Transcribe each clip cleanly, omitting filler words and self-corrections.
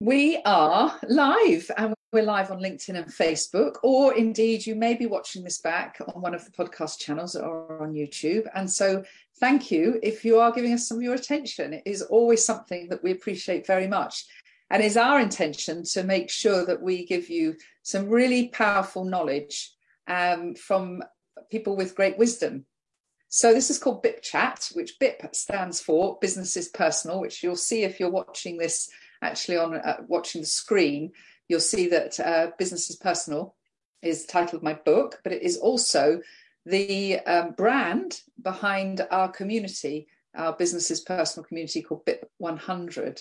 We are live, and we're live on LinkedIn and Facebook, or indeed you may be watching this back on one of the podcast channels or on YouTube. And so thank you if you are giving us some of your attention. It is always something that we appreciate very much, and is our intention to make sure that we give you some really powerful knowledge from people with great wisdom. So this is called BIP Chat, which BIP stands for Businesses Personal, which you'll see if you're watching this actually on watching the screen. You'll see that Businesses Personal is the title of my book, but it is also the brand behind our community, our Businesses Personal community called BIP100.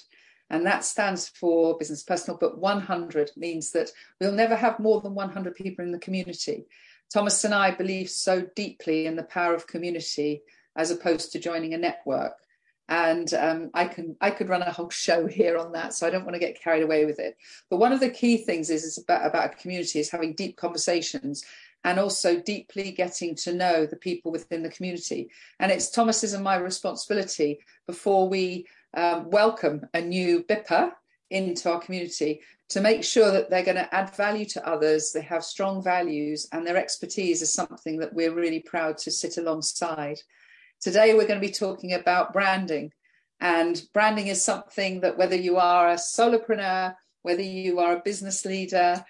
And that stands for Business Personal, but 100 means that we'll never have more than 100 people in the community. Thomas and I believe so deeply in the power of community as opposed to joining a network. And I could run a whole show here on that, so I don't want to get carried away with it. But one of the key things is about a community is having deep conversations and also deeply getting to know the people within the community. And it's Thomas's and my responsibility before we welcome a new BIPper into our community to make sure that they're going to add value to others, they have strong values, and their expertise is something that we're really proud to sit alongside. Today, we're going to be talking about branding, and branding is something that whether you are a solopreneur, whether you are a business leader,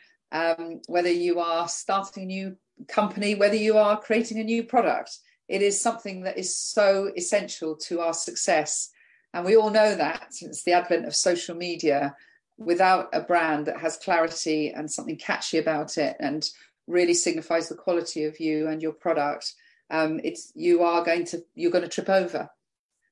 whether you are starting a new company, whether you are creating a new product, it is something that is so essential to our success. And we all know that since the advent of social media, without a brand that has clarity and something catchy about it and really signifies the quality of you and your product, you're going to trip over.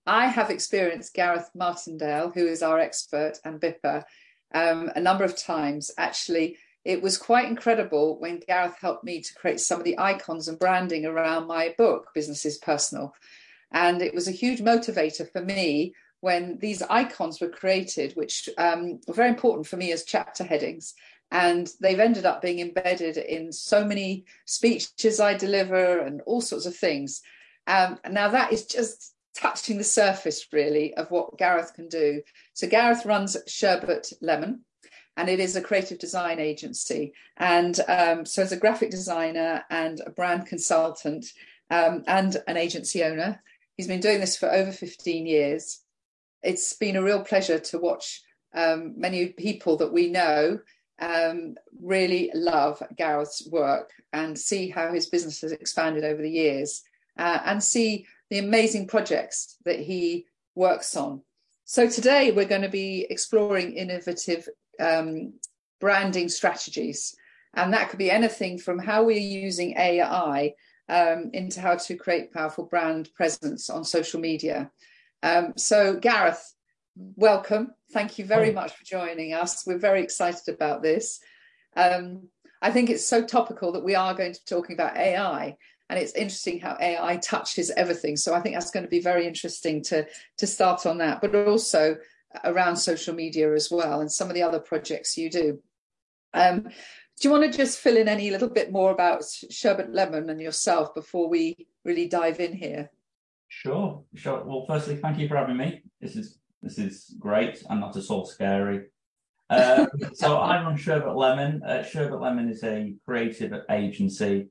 I have experienced Gareth Martindale, who is our expert and BIPper, a number of times. Actually, it was quite incredible when Gareth helped me to create some of the icons and branding around my book, Businesses Personal. And it was a huge motivator for me when these icons were created, which were very important for me as chapter headings. And they've ended up being embedded in so many speeches I deliver and all sorts of things. Now that is just touching the surface, really, of what Gareth can do. So Gareth runs Sherbet Lemon, and it is a creative design agency. And so as a graphic designer and a brand consultant and an agency owner, he's been doing this for over 15 years. It's been a real pleasure to watch many people that we know really love Gareth's work and see how his business has expanded over the years and see the amazing projects that he works on. So today we're going to be exploring innovative branding strategies, and that could be anything from how we're using AI into how to create powerful brand presence on social media. So Gareth, welcome. Thank you very much for joining us. We're very excited about this. I think it's so topical that we are going to be talking about AI, and it's interesting how AI touches everything. So I think that's going to be very interesting to start on that, but also around social media as well and some of the other projects you do. Do you want to just fill in any little bit more about Sherbet Lemon and yourself before we really dive in here? Sure. Well, firstly, thank you for having me. This is great and not at all scary. So I run Sherbet Lemon. Sherbet Lemon is a creative agency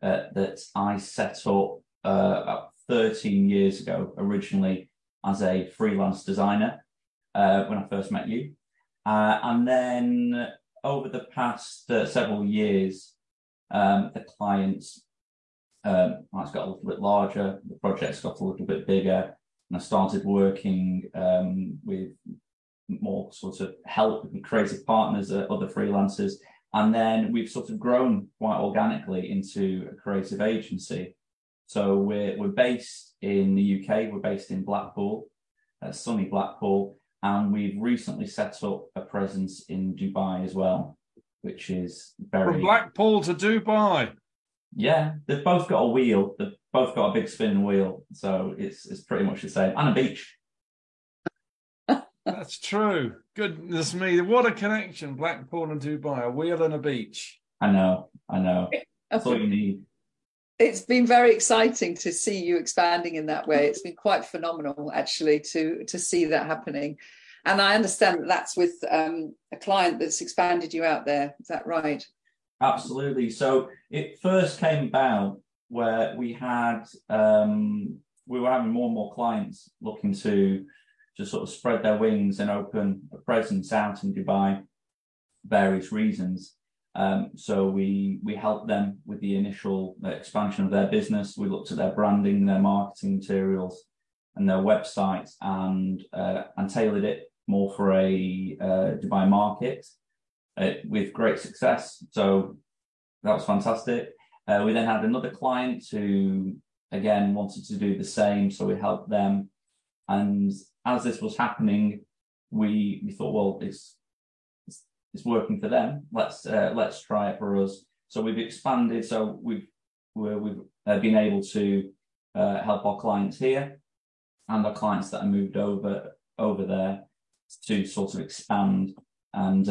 that I set up about 13 years ago, originally as a freelance designer when I first met you. And then over the past several years, the clients, it's got a little bit larger, the project's got a little bit bigger. And I started working with more sort of help and creative partners, other freelancers. And then we've sort of grown quite organically into a creative agency. So we're based in the UK, we're based in Blackpool, sunny Blackpool. And we've recently set up a presence in Dubai as well, which is very... From Blackpool to Dubai. Yeah, they've both got a wheel. They've both got a big spinning wheel, so it's pretty much the same. And a beach. That's true. Goodness me, what a connection, Blackpool and Dubai, a wheel and a beach. I know. That's all you need. It's been very exciting to see you expanding in that way. It's been quite phenomenal, actually, to see that happening. And I understand that that's with a client that's expanded you out there. Is that right? Absolutely. So it first came about where we had, we were having more and more clients looking to just sort of spread their wings and open a presence out in Dubai, various reasons. So we helped them with the initial expansion of their business. We looked at their branding, their marketing materials and their websites, and tailored it more for a Dubai market with great success. So that was fantastic. We then had another client who, again, wanted to do the same. So we helped them. And as this was happening, we thought, well, it's working for them. Let's try it for us. So we've expanded. So we've been able to help our clients here and our clients that are moved over there to sort of expand and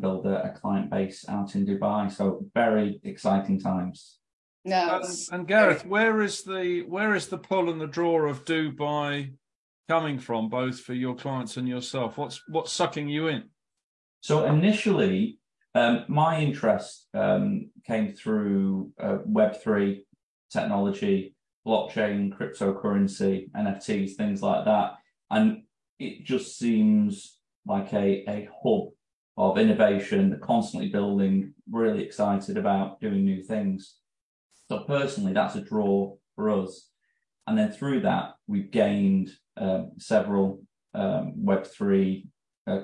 build a client base out in Dubai. So very exciting times. No. And Gareth, where is the pull and the draw of Dubai coming from, both for your clients and yourself? What's sucking you in? So initially, my interest came through Web3 technology, blockchain, cryptocurrency, NFTs, things like that, and it just seems like a hub of innovation, constantly building. Really excited about doing new things. So personally, that's a draw for us. And then through that, we've gained several Web3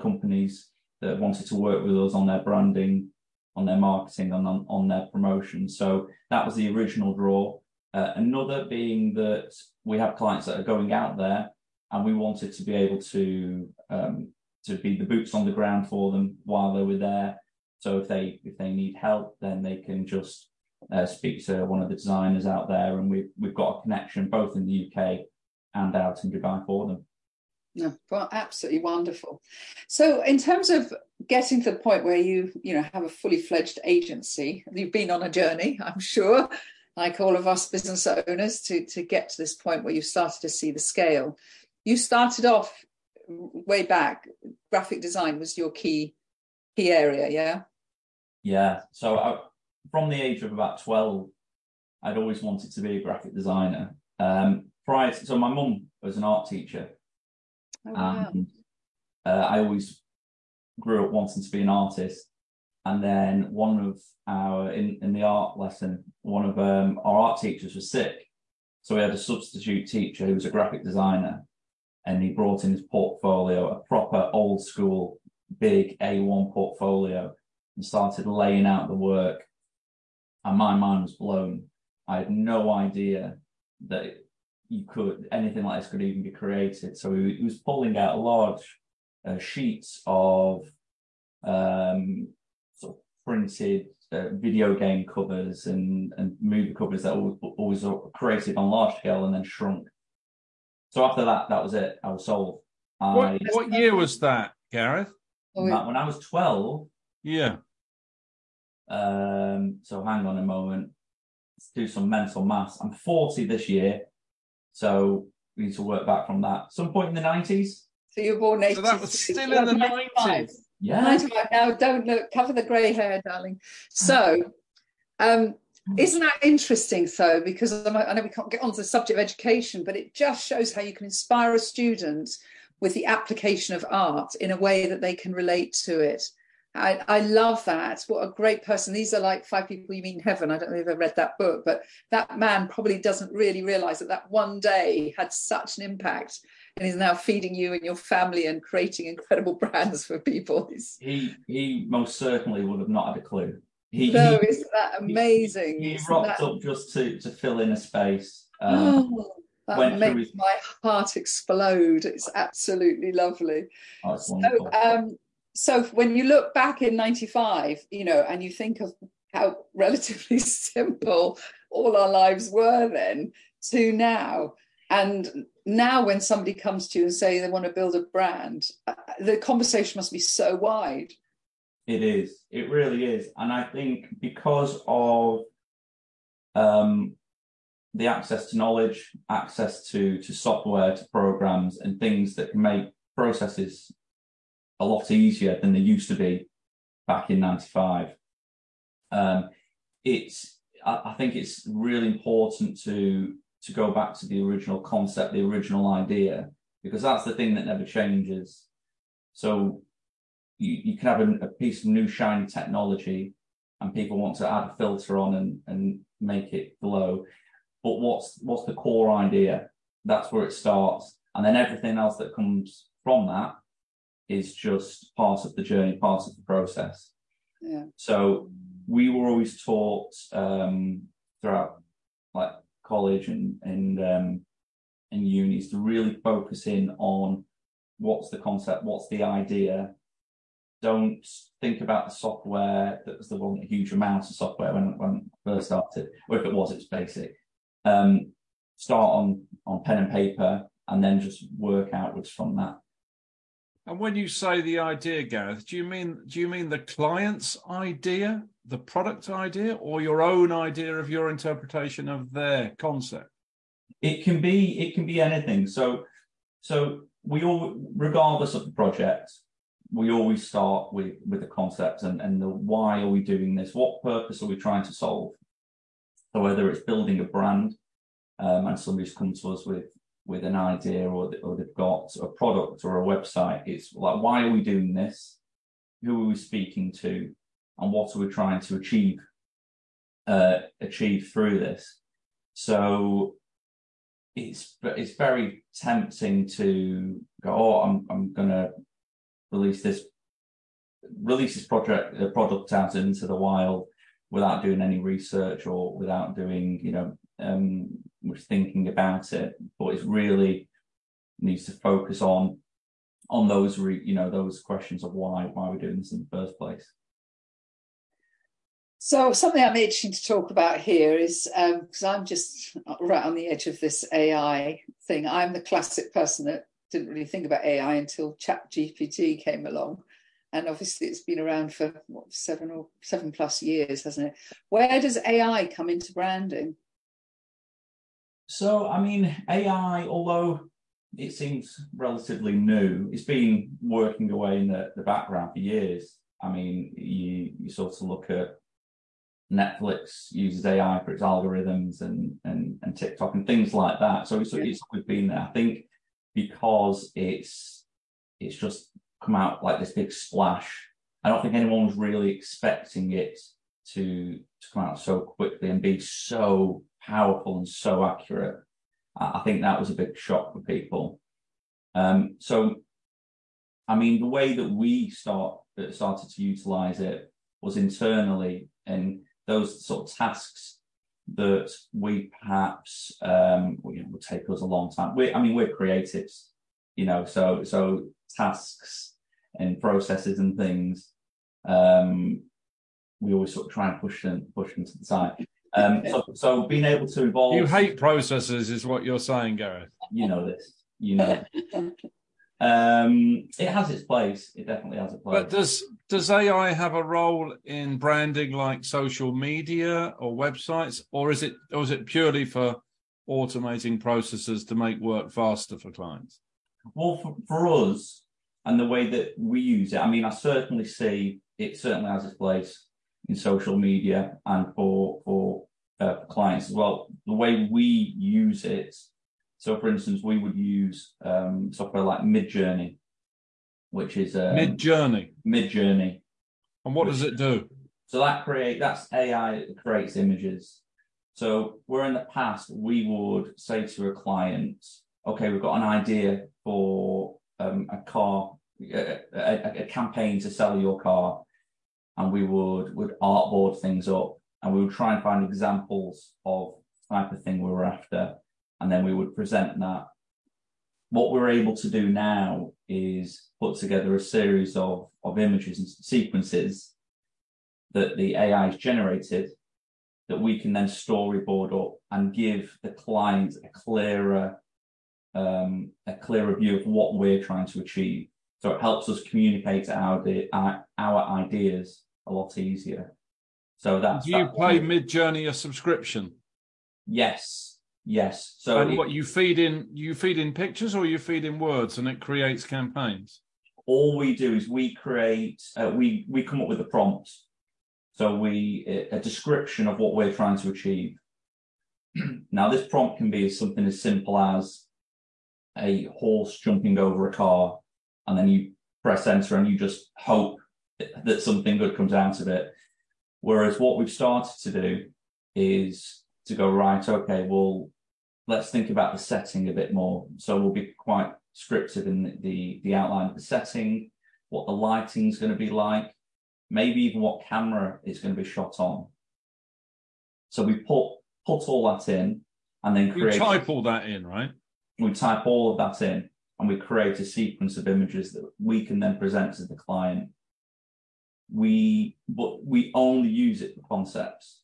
companies that wanted to work with us on their branding, on their marketing, on their promotion. So that was the original draw. Another being that we have clients that are going out there, and we wanted to be able to be the boots on the ground for them while they were there. So if they need help, then they can just speak to one of the designers out there, and we've got a connection both in the UK and out in Dubai for them. No, well, absolutely wonderful. So in terms of getting to the point where you have a fully fledged agency, you've been on a journey, I'm sure, like all of us business owners, to get to this point where you started to see the scale. You started off way back, graphic design was your key area, yeah? Yeah, so from the age of about 12, I'd always wanted to be a graphic designer. So my mum was an art teacher. Oh, wow. And I always grew up wanting to be an artist. And then in the art lesson, one of our art teachers was sick. So we had a substitute teacher who was a graphic designer, and he brought in his portfolio, a proper old school, big A1 portfolio, and started laying out the work. And my mind was blown. I had no idea that anything like this could even be created. So he was pulling out large sheets of sort of printed video game covers and movie covers that were always created on large scale and then shrunk. So after that, that was it. I was sold. What year was that, Gareth? When I was 12. Yeah. So hang on a moment. Let's do some mental maths. I'm 40 this year, so we need to work back from that. Some point in the 90s. So you were born 80s. So that was still in the 90s. Yeah. 95. Now, don't look. Cover the grey hair, darling. So, isn't that interesting, though? Because I know we can't get onto the subject of education, but it just shows how you can inspire a student with the application of art in a way that they can relate to it. I love that. What a great person. These are like 5 people you meet in heaven. I don't know if I've read that book, but that man probably doesn't really realise that one day had such an impact and is now feeding you and your family and creating incredible brands for people. He most certainly would have not had a clue. Isn't that amazing? He rocked up just to fill in a space. That makes my heart explode. It's absolutely lovely. Oh, it's wonderful. So when you look back in 95, and you think of how relatively simple all our lives were then to now. And now when somebody comes to you and say they want to build a brand, the conversation must be so wide. It is. It really is. And I think because of the access to knowledge, access to software, to programs and things that can make processes a lot easier than they used to be back in '95. I think it's really important to go back to the original concept, the original idea, because that's the thing that never changes. So you can have a piece of new shiny technology and people want to add a filter on and make it glow. But what's the core idea? That's where it starts. And then everything else that comes from that is just part of the journey, part of the process. Yeah. So we were always taught throughout like college and unis to really focus in on what's the concept, what's the idea. Don't think about the software. That was the one, a huge amount of software when I first started, or if it was, it's basic. Start on pen and paper and then just work outwards from that. And when you say the idea, Gareth, do you mean the client's idea, the product idea, or your own idea of your interpretation of their concept? It can be anything. So we all, regardless of the project, we always start with the concept and the why are we doing this? What purpose are we trying to solve? So whether it's building a brand, and somebody's come to us with an idea, or they've got a product or a website, it's like, why are we doing this? Who are we speaking to? And what are we trying to achieve through this? So it's very tempting to go, oh, I'm going to release this product out into the wild without doing any research or without doing, was thinking about it. But it really needs to focus on those those questions of why we're doing this in the first place. So something I'm itching to talk about here is because I'm just right on the edge of this AI thing. I'm the classic person that didn't really think about AI until ChatGPT came along, and obviously it's been around for seven plus years, hasn't it? Where does AI come into branding? So, I mean, AI, although it seems relatively new, it's been working away in the background for years. I mean, you sort of look at Netflix uses AI for its algorithms and TikTok and things like that. So it's always been there. I think because it's just come out like this big splash, I don't think anyone was really expecting it to come out so quickly and be so powerful and so accurate. I think that was a big shock for people. So, I mean, the way that we started to utilize it was internally in those sort of tasks that we perhaps would take us a long time. We're creatives, so tasks and processes and things. We always sort of try and push them to the side. So being able to evolve. You hate processes, is what you're saying, Gareth. You know this. You know. It has its place. It definitely has a place. But does AI have a role in branding, like social media or websites, or is it purely for automating processes to make work faster for clients? Well, for us and the way that we use it, I mean, I certainly see it certainly has its place in social media and for clients as well. The way we use it, so for instance, we would use software like Midjourney, which is Midjourney. And what does it do? So that's AI that creates images. So where in the past we would say to a client, okay, we've got an idea for a car, a campaign to sell your car. And we would artboard things up, and we would try and find examples of the type of thing we were after, and then we would present that. What we're able to do now is put together a series of images and sequences that the AI has generated that we can then storyboard up and give the client a clearer view of what we're trying to achieve. So it helps us communicate our ideas a lot easier. So that's. Do you pay Midjourney a subscription? Yes. So what you feed in pictures, or you feed in words, and it creates campaigns? all we do is we create, we come up with a prompt. So a description of what we're trying to achieve. Now, this prompt can be something as simple as a horse jumping over a car, and then you press enter and you just hope that something good comes out of it. Whereas what we've started to do is to go, right, okay, well, let's think about the setting a bit more. So we'll be quite scripted in the outline of the setting, what the lighting's going to be like, maybe even what camera it's going to be shot on. So we put all that in, and then create... You type all that in, right? We type all of that in, and we create a sequence of images that we can then present to the client. But we only use it for concepts.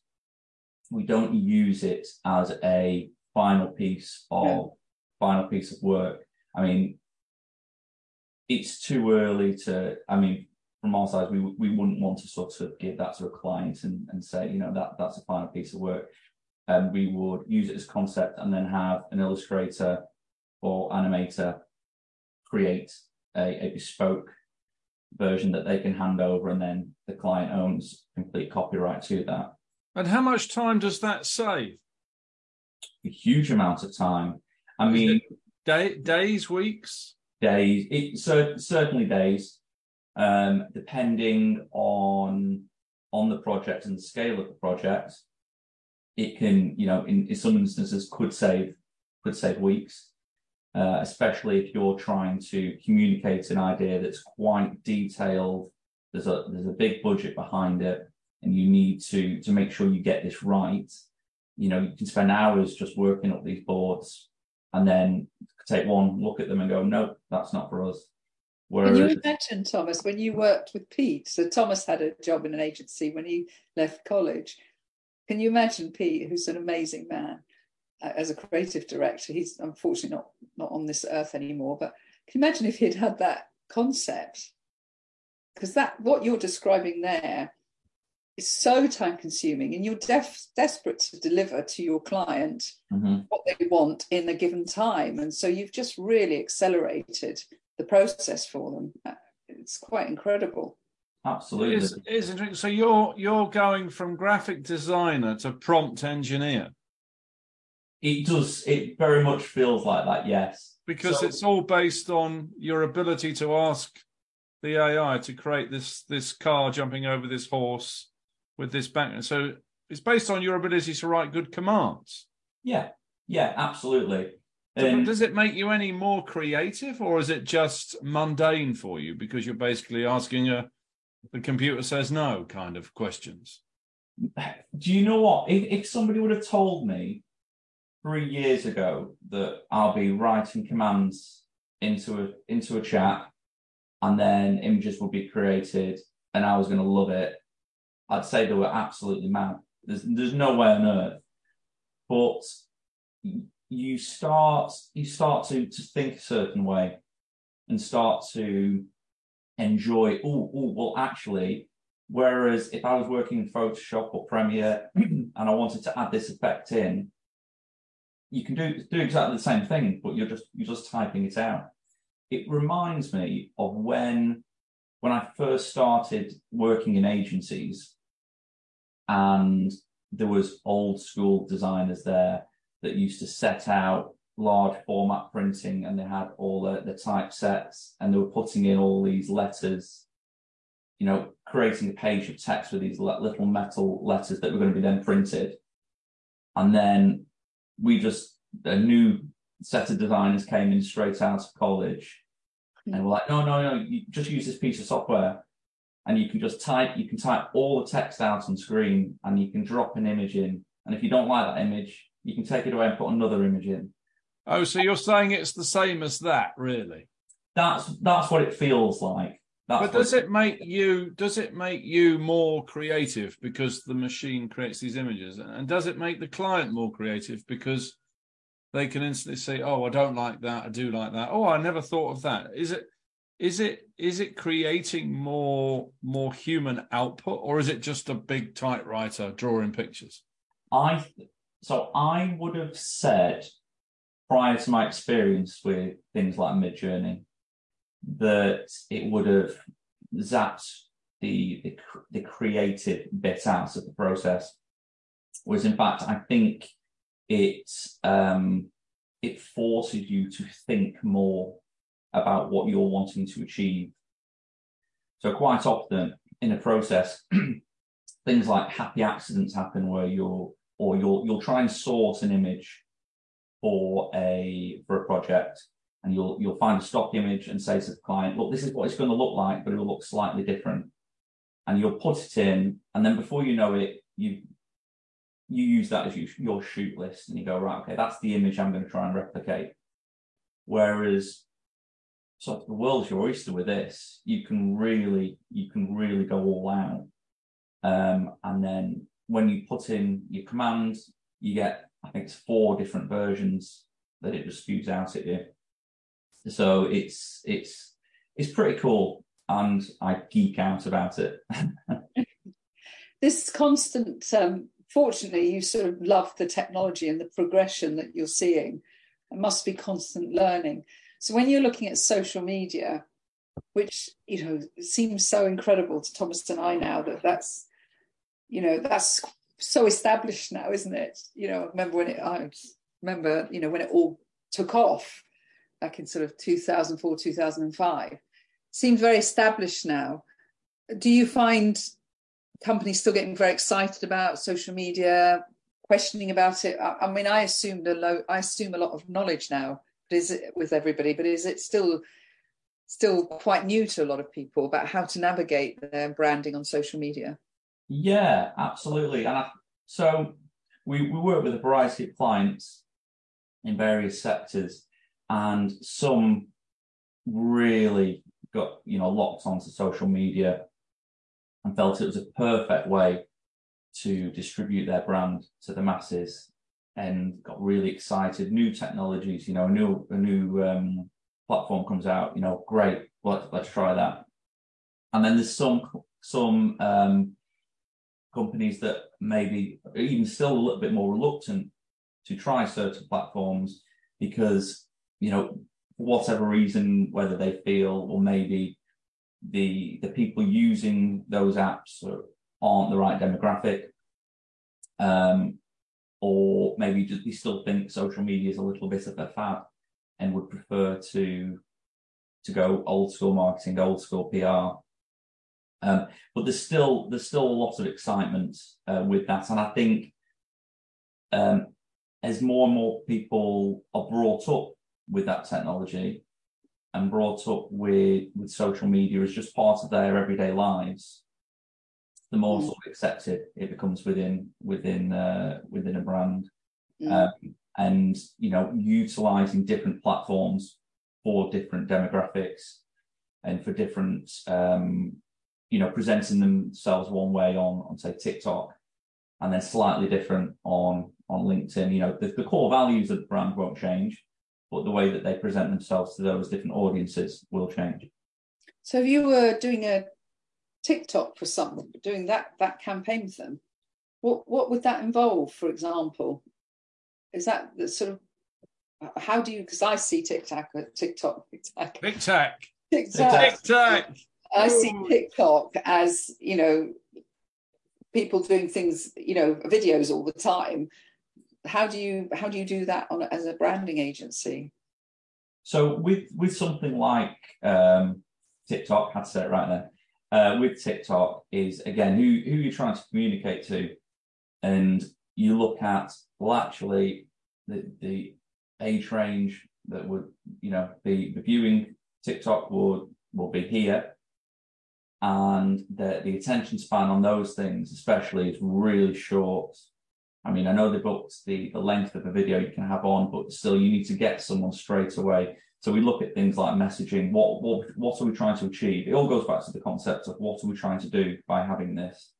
We don't use it as a final piece of work. I mean, it's too early to, I mean, from our side, we wouldn't want to sort of give that to a client and say, you know, that's a final piece of work. We would use it as concept and then have an illustrator or animator create a bespoke version that they can hand over, and then the client owns complete copyright to that. And how much time does that save? A huge amount of time. I mean, days, weeks? Days. So certainly days, depending on the project and the scale of the project. It can, you know, in some instances could save weeks, especially if you're trying to communicate an idea that's quite detailed. There's a big budget behind it, and you need to make sure you get this right. You know, you can spend hours just working up these boards, and then take one look at them and go, no, that's not for us. Whereas... And you mentioned, Thomas, when you worked with Pete. So Thomas had a job in an agency when he left college. Can you imagine Pete, who's an amazing man, as a creative director? He's unfortunately not on this earth anymore, but can you imagine if he'd had that concept? Because that, what you're describing there, is so time consuming, and you're desperate to deliver to your client what they want in a given time. And so you've just really accelerated the process for them. It's quite incredible. Absolutely. It is interesting. So you're going from graphic designer to prompt engineer. It does. It very much feels like that, yes. Because it's all based on your ability to ask the AI to create this car jumping over this horse with this background. So it's based on your ability to write good commands. Yeah. Yeah, absolutely. So does it make you any more creative, or is it just mundane for you because you're basically asking the computer says no kind of questions? Do you know what? If somebody would have told me 3 years ago that I'll be writing commands into a chat and then images will be created and I was going to love it, I'd say they were absolutely mad. There's no way on earth. But you start to think a certain way and start to enjoy, well, actually, whereas if I was working in Photoshop or Premiere and I wanted to add this effect in, you can do exactly the same thing, but you're just typing it out. It reminds me of when I first started working in agencies, and there was old school designers there that used to set out large format printing, and they had all the typesets, and they were putting in all these letters, you know, creating a page of text with these little metal letters that were going to be then printed. And then a new set of designers came in straight out of college and were like, no, you just use this piece of software and you can type all the text out on screen, and you can drop an image in, and if you don't like that image, you can take it away and put another image in. Oh, so you're saying it's the same as that, really? That's what it feels like. But does it make you more creative because the machine creates these images? And does it make the client more creative because they can instantly say, oh, I don't like that, I do like that. Oh, I never thought of that. Is it creating more human output, or is it just a big typewriter drawing pictures? I would have said, prior to my experience with things like Midjourney, that it would have zapped the creative bit out of the process. Whereas in fact, I think it forces you to think more about what you're wanting to achieve. So quite often in a process, things like happy accidents happen where you'll try and source an image for a project, and you'll find a stock image and say to the client, look, this is what it's going to look like, but it'll look slightly different. And you'll put it in, and then before you know it, you use that as your shoot list, and you go, right, okay, that's the image I'm going to try and replicate. Whereas sort of the world's your oyster with this. You can really go all out. And then when you put in your command, you get, I think it's 4 different versions that it just spews out at you. So it's pretty cool, and I geek out about it. This constant, fortunately, you sort of love the technology and the progression that you're seeing. It must be constant learning. So when you're looking at social media, which, you know, seems so incredible to Thomas and I now, that's, you know, that's so established now, isn't it? You know, I remember when it all took off back in sort of 2004, 2005, seems very established now. Do you find companies still getting very excited about social media, questioning about it? I mean, I assume a lot of knowledge now, but is it with everybody, but is it still quite new to a lot of people about how to navigate their branding on social media? Yeah, absolutely. And so we work with a variety of clients in various sectors, and some really got, you know, locked onto social media and felt it was a perfect way to distribute their brand to the masses, and got really excited. New technologies, you know, a new platform comes out, you know, great, let's try that. And then there's some companies that maybe are even still a little bit more reluctant to try certain platforms because, you know, for whatever reason, whether they feel or maybe the people using those apps aren't the right demographic, or maybe they still think social media is a little bit of a fad and would prefer to go old school marketing, old school PR. But there's still a lot of excitement with that, and I think as more and more people are brought up with that technology and brought up with social media as just part of their everyday lives, the more sort of accepted it becomes within a brand, and you know, utilizing different platforms for different demographics and for different. You know, presenting themselves one way on say TikTok, and then slightly different on LinkedIn. You know, the core values of the brand won't change, but the way that they present themselves to those different audiences will change. So if you were doing a TikTok for someone, doing that campaign with them, what would that involve, for example? Is that the sort of, how do you, because I see TikTok. I see TikTok as, you know, people doing things, you know, videos all the time. How do you do that as a branding agency? So with something like TikTok, I had to say it right there. With TikTok is, again, who you're trying to communicate to, and you look at, well, actually the age range that would, you know, be viewing TikTok will be here. And the attention span on those things, especially, is really short. I mean, I know the books, the length of a video you can have on, but still you need to get someone straight away. So we look at things like messaging. What are we trying to achieve? It all goes back to the concept of what are we trying to do by having this.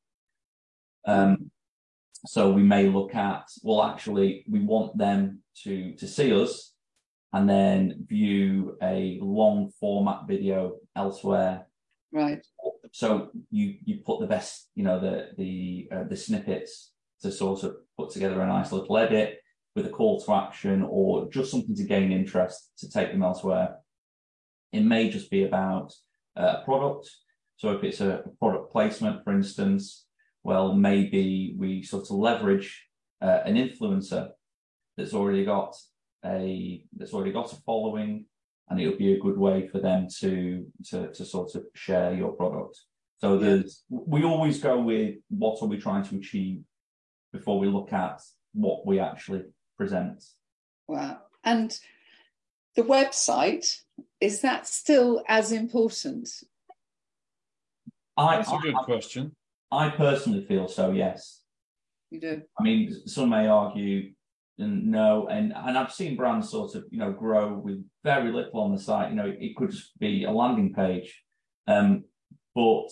So we may look at, well, actually, we want them to see us and then view a long format video elsewhere. Right. So you put the best, you know, the snippets to sort of put together a nice little edit with a call to action or just something to gain interest to take them elsewhere. It may just be about a product. So if it's a product placement, for instance, well, maybe we sort of leverage an influencer that's already got a following, and it would be a good way for them to sort of share your product. So we always go with what are we trying to achieve before we look at what we actually present. Wow. And the website, is that still as important? That's a good question. I personally feel so, yes. You do? I mean, some may argue no, and I've seen brands sort of, you know, grow with very little on the site. You know, it could just be a landing page. But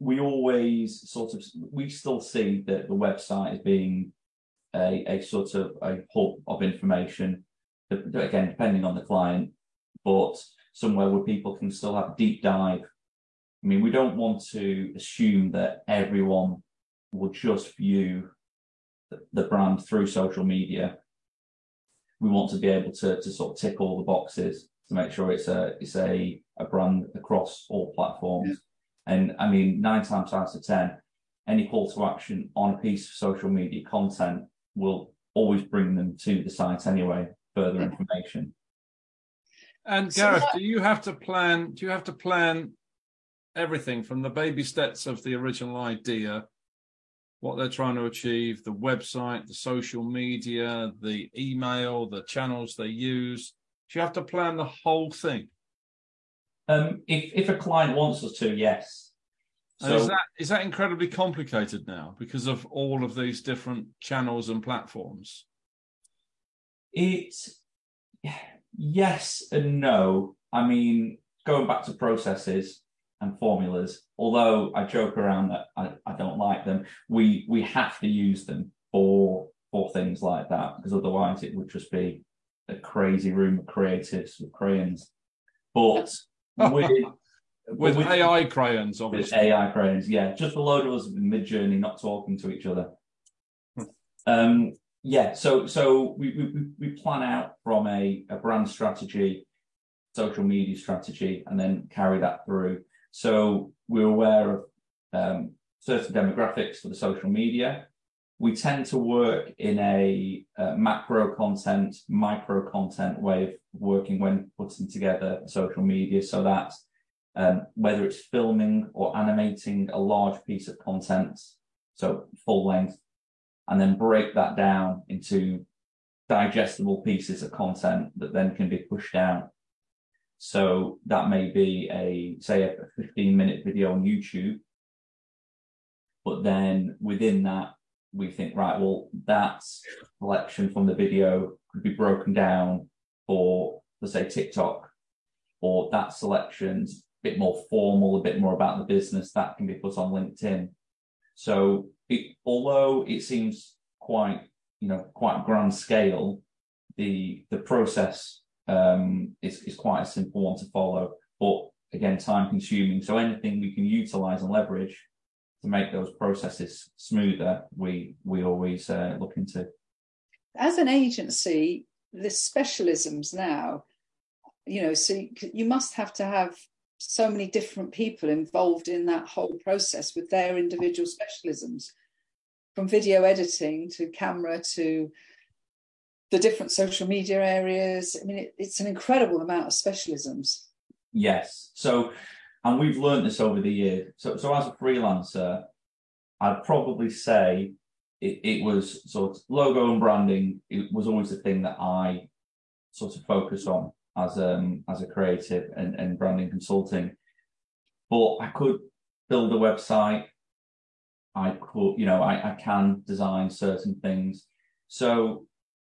we always sort of, we still see that the website as being a sort of a hub of information, again, depending on the client, but somewhere where people can still have a deep dive. I mean, we don't want to assume that everyone will just view the brand through social media. We want to be able to sort of tick all the boxes to make sure it's a brand across all platforms. Yeah. And I mean, 9 times out of 10, any call to action on a piece of social media content will always bring them to the site anyway, further information. And Gareth, do you have to plan everything from the baby steps of the original idea, what they're trying to achieve, the website, the social media, the email, the channels they use? Do you have to plan the whole thing? If a client wants us to, yes. So is that incredibly complicated now because of all of these different channels and platforms? It's yes and no. I mean, going back to processes and formulas, although I joke around that I don't like them, we have to use them for things like that, because otherwise it would just be a crazy room of creatives with crayons. But with AI crayons, obviously. With AI crayons, yeah. Just a load of us in Midjourney not talking to each other. Yeah, so we plan out from a brand strategy, social media strategy, and then carry that through. So we're aware of certain demographics for the social media. We tend to work in a macro content, micro content way of working when putting together social media, so that whether it's filming or animating a large piece of content, so full length, and then break that down into digestible pieces of content that then can be pushed out. So that may be a 15-minute video on YouTube, but then within that, we think, right, well, that selection from the video could be broken down for, let's say, TikTok, or that selection's a bit more formal, a bit more about the business, that can be put on LinkedIn. So although it seems quite grand scale, the process is quite a simple one to follow, but again, time consuming. So anything we can utilize and leverage to make those processes smoother, we always look into. As an agency, the specialisms now, you know, so you must have to have so many different people involved in that whole process with their individual specialisms, from video editing to camera to the different social media areas. I mean, it's an incredible amount of specialisms. Yes. So, and we've learned this over the years. So as a freelancer, I'd probably say it was sort of logo and branding. It was always the thing that I sort of focus on as a creative and branding consulting. But I could build a website. I could, you know, I can design certain things. So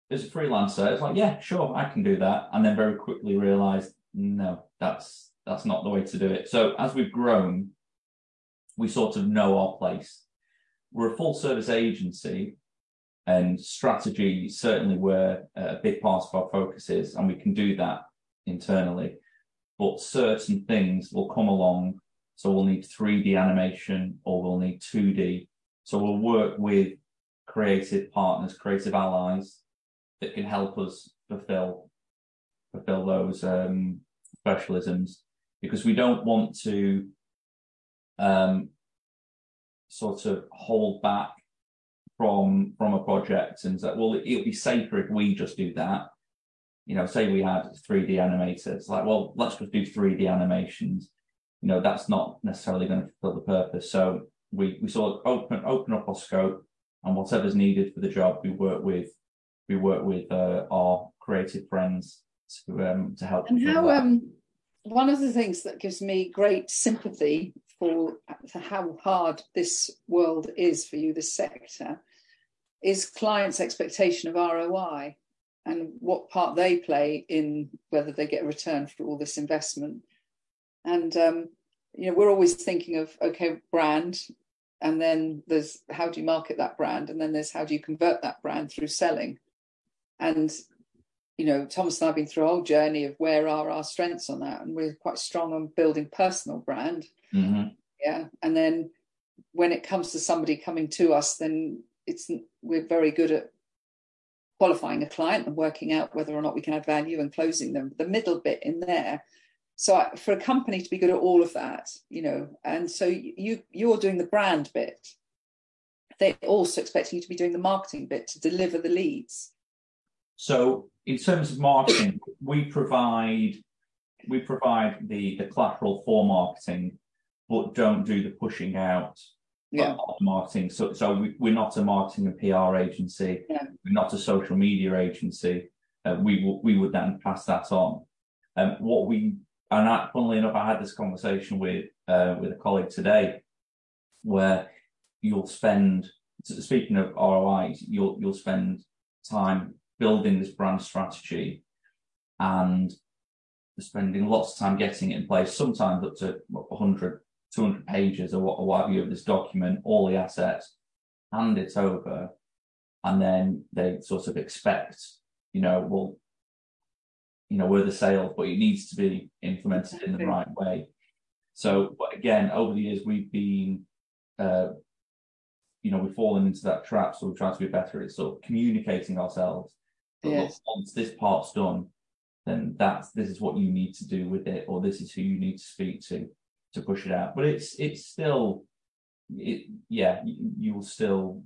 as a freelancer, it's like, yeah, sure, I can do that. And then very quickly realized, no, that's not the way to do it. So as we've grown, we sort of know our place. We're a full service agency, and strategy is certainly where a big part of our focus is, and we can do that internally. But certain things will come along. So we'll need 3D animation, or we'll need 2D. So we'll work with creative partners, creative allies that can help us fulfill those professionalisms, because we don't want to sort of hold back from a project and say, well, it'll be safer if we just do that. You know, say we had 3D animators, like, well, let's just do 3D animations. You know, that's not necessarily going to fulfill the purpose. So we sort of open up our scope, and whatever's needed for the job, we work with our creative friends to help. And how one of the things that gives me great sympathy for how hard this world is for you, this sector, is clients' expectation of ROI and what part they play in whether they get a return for all this investment. And you know, we're always thinking of, okay, brand, and then there's how do you market that brand, and then there's how do you convert that brand through selling. And you know, Thomas and I have been through a whole journey of where are our strengths on that, and we're quite strong on building personal brand. Mm-hmm. Yeah, and then when it comes to somebody coming to us, then we're very good at qualifying a client and working out whether or not we can add value and closing them. The middle bit in there. So for a company to be good at all of that, you know, and so you're doing the brand bit. They're also expecting you to be doing the marketing bit to deliver the leads. So in terms of marketing, we provide the collateral for marketing, but don't do the pushing out of marketing. So we're not a marketing and PR agency. Yeah. We're not a social media agency. We would then pass that on. Funnily enough, I had this conversation with a colleague today, where you'll spend, speaking of ROIs, you'll spend time building this brand strategy and spending lots of time getting it in place, sometimes up to 100, 200 pages or what have you of this document, all the assets, hand it over, and then they sort of expect, you know, well, you know, we're the sales, but it needs to be implemented in the right way. So, but again, over the years, we've been, you know, we've fallen into that trap. So we try to be better at sort of communicating ourselves. But yes, look, once this part's done, then this is what you need to do with it, or this is who you need to speak to push it out. But you will still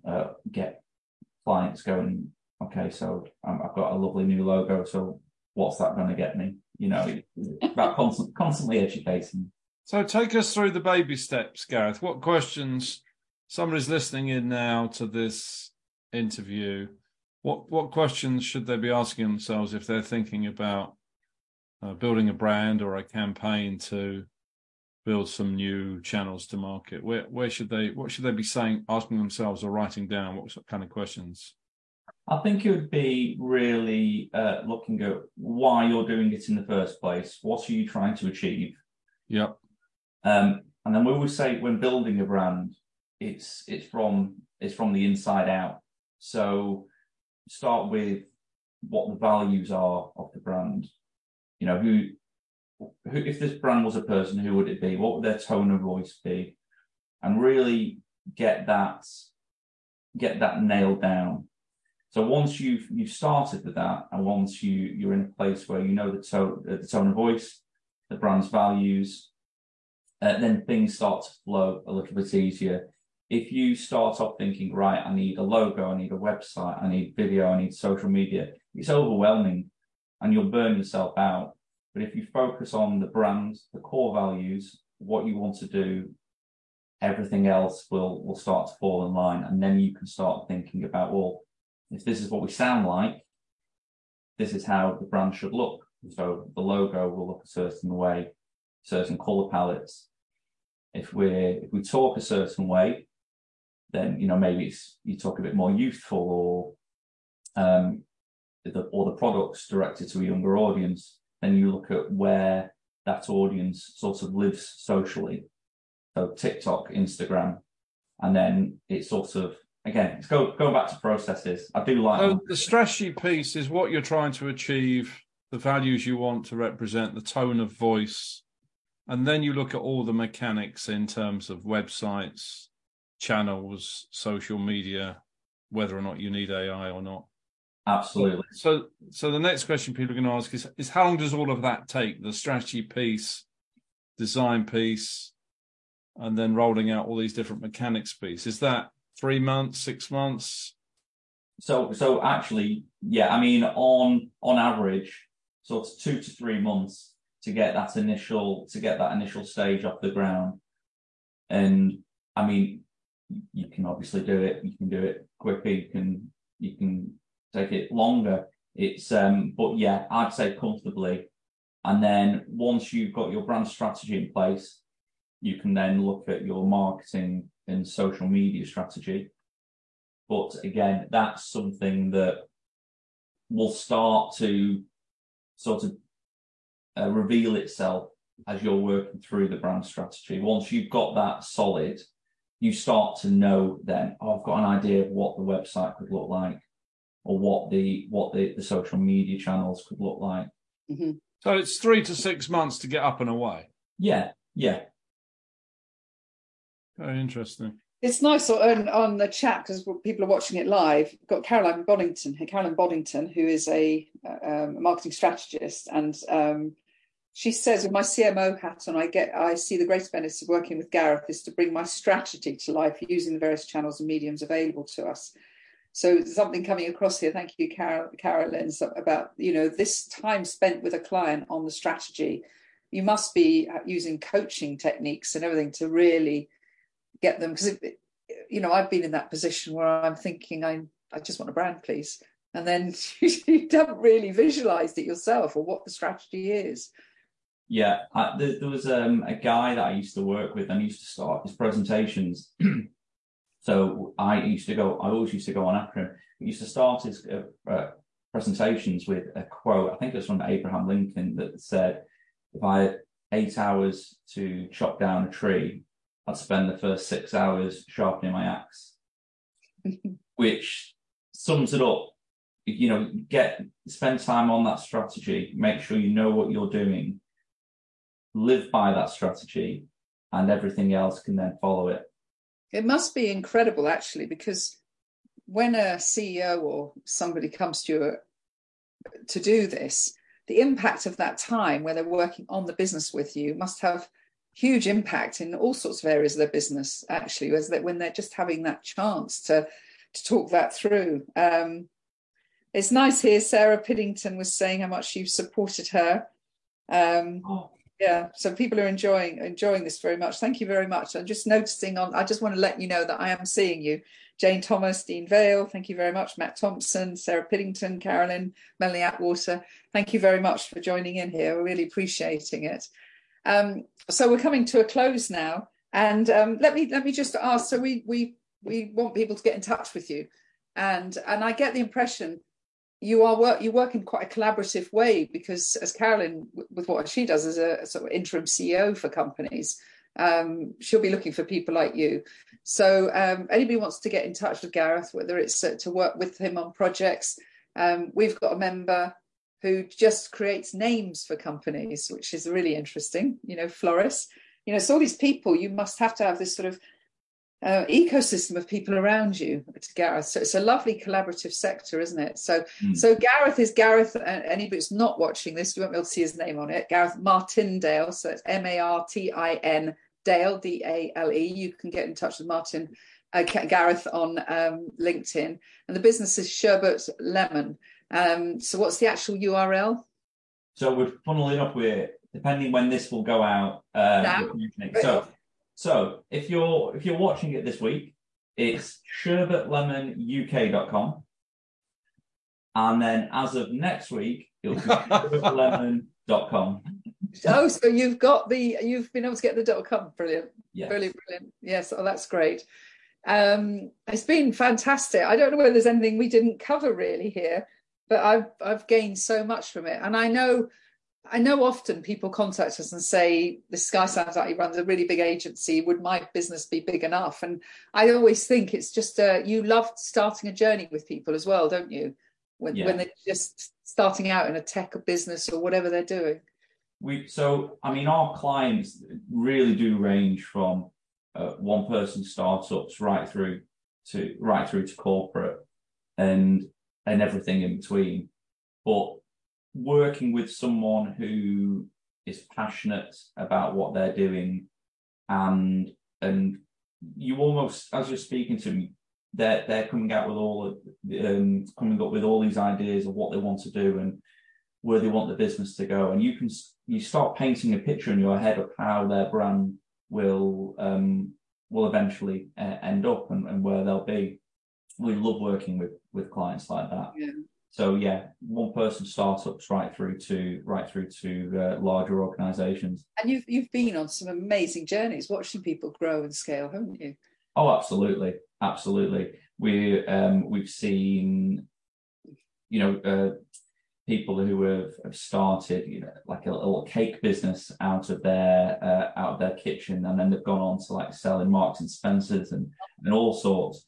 get clients going, okay, so I've got a lovely new logo, so what's that going to get me? You know, it's about constantly educating. So take us through the baby steps, Gareth. What questions, somebody's listening in now to this interview, what questions should they be asking themselves if they're thinking about building a brand or a campaign to build some new channels to market? What should they be saying, asking themselves or writing down? What kind of questions? I think it would be really looking at why you're doing it in the first place. What are you trying to achieve? Yep. And then we always say when building a brand, it's from the inside out. So start with what the values are of the brand. You know, who if this brand was a person, who would it be? What would their tone of voice be? And really get that nailed down. So once you've started with that, and once you're in a place where you know the tone of voice, the brand's values, then things start to flow a little bit easier. If you start off thinking, right, I need a logo, I need a website, I need video, I need social media, it's overwhelming and you'll burn yourself out. But if you focus on the brand, the core values, what you want to do, everything else will start to fall in line. And then you can start thinking about, well, if this is what we sound like, this is how the brand should look. So the logo will look a certain way, certain colour palettes. If we talk a certain way, then, you know, maybe you talk a bit more youthful, or the products directed to a younger audience. Then you look at where that audience sort of lives socially. So TikTok, Instagram, and then it's sort of, again, it's going back to processes. I do like the strategy piece is what you're trying to achieve, the values you want to represent, the tone of voice, and then you look at all the mechanics in terms of websites, channels, social media, whether or not you need AI or not, Absolutely. So the next question people are going to ask is how long does all of that take? The strategy piece, design piece, and then rolling out all these different mechanics piece. Is that 3 months, 6 months? So actually, yeah, I mean, on average, so it's 2 to 3 months to get that initial stage off the ground. And I mean, you can obviously do it. You can do it quicker. You can take it longer. It's but yeah, I'd say comfortably. And then once you've got your brand strategy in place, you can then look at your marketing and social media strategy. But again, that's something that will start to sort of reveal itself as you're working through the brand strategy. Once you've got that solid, you start to know then, oh, I've got an idea of what the website could look like, or what the social media channels could look like. Mm-hmm. So it's 3 to 6 months to get up and away. Yeah, yeah. Very interesting. It's nice on the chat, because people are watching it live. We've got Caroline Boddington, who is a marketing strategist, and she says, with my CMO hat on, I see the greatest benefits of working with Gareth is to bring my strategy to life using the various channels and mediums available to us. So there's something coming across here. Thank you, Caroline, about, you know, this time spent with a client on the strategy. You must be using coaching techniques and everything to really get them, because, you know, I've been in that position where I'm thinking, I just want a brand, please. And then you haven't really visualized it yourself or what the strategy is. Yeah, there was a guy that I used to work with, and he used to start his presentations. So I always used to go on after him. He used to start his presentations with a quote. I think it was from Abraham Lincoln that said, if I had 8 hours to chop down a tree, I'd spend the first 6 hours sharpening my axe, which sums it up. You know, spend time on that strategy, make sure you know what you're doing, live by that strategy, and everything else can then follow it. It must be incredible, actually, because when a CEO or somebody comes to you to do this, the impact of that time where they're working on the business with you must have huge impact in all sorts of areas of their business, actually, as that when they're just having that chance to talk that through. It's nice here. Sarah Piddington was saying how much you've supported her. Yeah, so people are enjoying this very much. Thank you very much. I'm just noticing I just want to let you know that I am seeing you. Jane Thomas, Dean Vale, thank you very much. Matt Thompson, Sarah Piddington, Carolyn, Melanie Atwater, thank you very much for joining in here. We're really appreciating it. So we're coming to a close now. And let me just ask, so we want people to get in touch with you. And I get the impression you work in quite a collaborative way, because as Caroline, with what she does as a sort of interim CEO for companies, she'll be looking for people like you. So anybody wants to get in touch with Gareth, whether it's to work with him on projects, we've got a member who just creates names for companies, which is really interesting, you know, florists, you know, so all these people, you must have to have this sort of ecosystem of people around you to Gareth. So it's a lovely collaborative sector, isn't it? So Gareth is Gareth, and anybody who's not watching this, you won't be able to see his name on it. Gareth Martindale, so it's M-A-R-T-I-N Dale, D-A-L-E. You can get in touch with Gareth on LinkedIn, and the business is Sherbet Lemon. So what's the actual URL? So we're funneling up with, depending when this will go out. So if you're watching it this week, it's sherbetlemonuk.com, and then as of next week, it'll be sherbetlemon.com. Oh, so you've been able to get the .com. Brilliant. Yes. Really brilliant. Yes. Oh, that's great. It's been fantastic. I don't know whether there's anything we didn't cover really here, but I've gained so much from it, and I know often people contact us and say, this guy sounds like he runs a really big agency. Would my business be big enough? And I always think it's just, you love starting a journey with people as well, don't you? When they're just starting out in a tech or business or whatever they're doing. Our clients really do range from one person startups right through to corporate. And and everything in between. But working with someone who is passionate about what they're doing, and you almost, as you're speaking to them, they're coming out with all coming up with all these ideas of what they want to do and where they want the business to go, and you start painting a picture in your head of how their brand will eventually end up and where they'll be. We love working with clients like that. Yeah. So yeah, one person startups right through to larger organisations. And you've been on some amazing journeys watching people grow and scale, haven't you? Oh, absolutely. We've seen, people who have started, like a little cake business out of their kitchen, and then they've gone on to like selling Marks and Spencers and all sorts.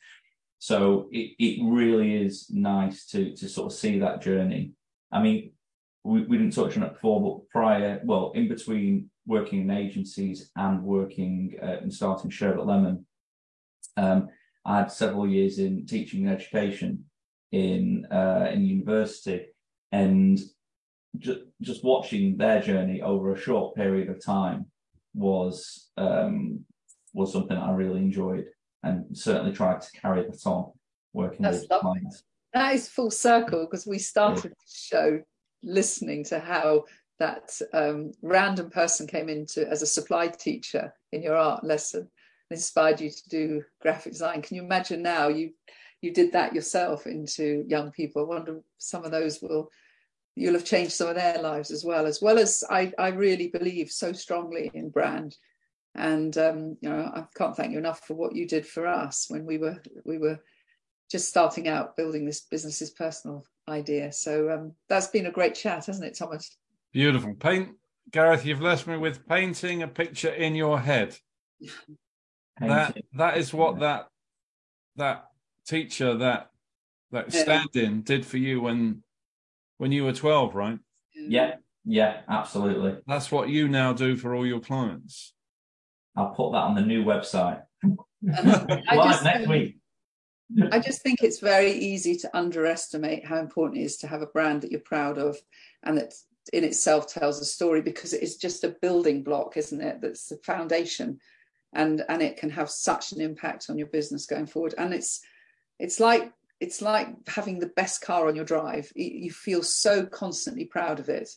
So it really is nice to sort of see that journey. I mean, we didn't touch on it before, but in between working in agencies and working and starting Sherbet Lemon, I had several years in teaching and education in university. And just watching their journey over a short period of time was something I really enjoyed, and certainly tried to carry that on working with clients. That is full circle, because we started the show listening to how that random person came into as a supply teacher in your art lesson and inspired you to do graphic design. Can you imagine now you did that yourself into young people? I wonder some of those you'll have changed some of their lives as well as I really believe so strongly in brand. And, I can't thank you enough for what you did for us when we were just starting out building this Businesses Personal idea. So that's been a great chat, hasn't it, Thomas? Beautiful. Gareth, you've left me with painting a picture in your head. That is what that teacher that stand-in did for you when you were 12, right? Yeah, absolutely. That's what you now do for all your clients. I'll put that on the new website. Next week. I just think it's very easy to underestimate how important it is to have a brand that you're proud of, and that in itself tells a story, because it is just a building block, isn't it? That's the foundation, and it can have such an impact on your business going forward. And it's like having the best car on your drive. You feel so constantly proud of it.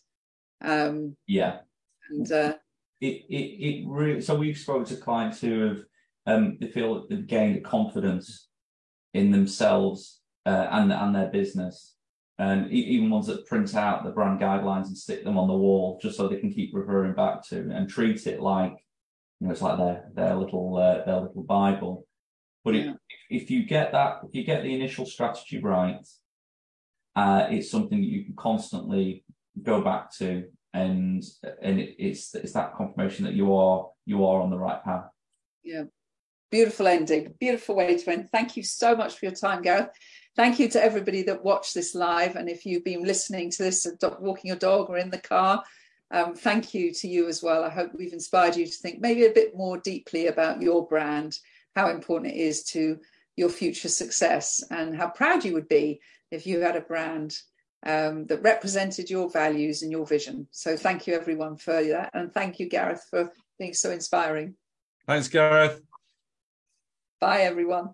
It really. So we've spoken to clients who have they feel that they've gained confidence in themselves and their business, and even ones that print out the brand guidelines and stick them on the wall just so they can keep referring back to, and treat it like it's like their little Bible. But if you get the initial strategy right, it's something that you can constantly go back to, and it's that confirmation that you are on the right path. Yeah, beautiful ending, beautiful way to end. Thank you so much for your time, Gareth. Thank you to everybody that watched this live, and if you've been listening to this walking your dog or in the car, thank you to you as well. I hope we've inspired you to think maybe a bit more deeply about your brand, how important it is to your future success, and how proud you would be if you had a brand that represented your values and your vision. So thank you everyone for that, and thank you Gareth for being so inspiring. Thanks Gareth. Bye everyone.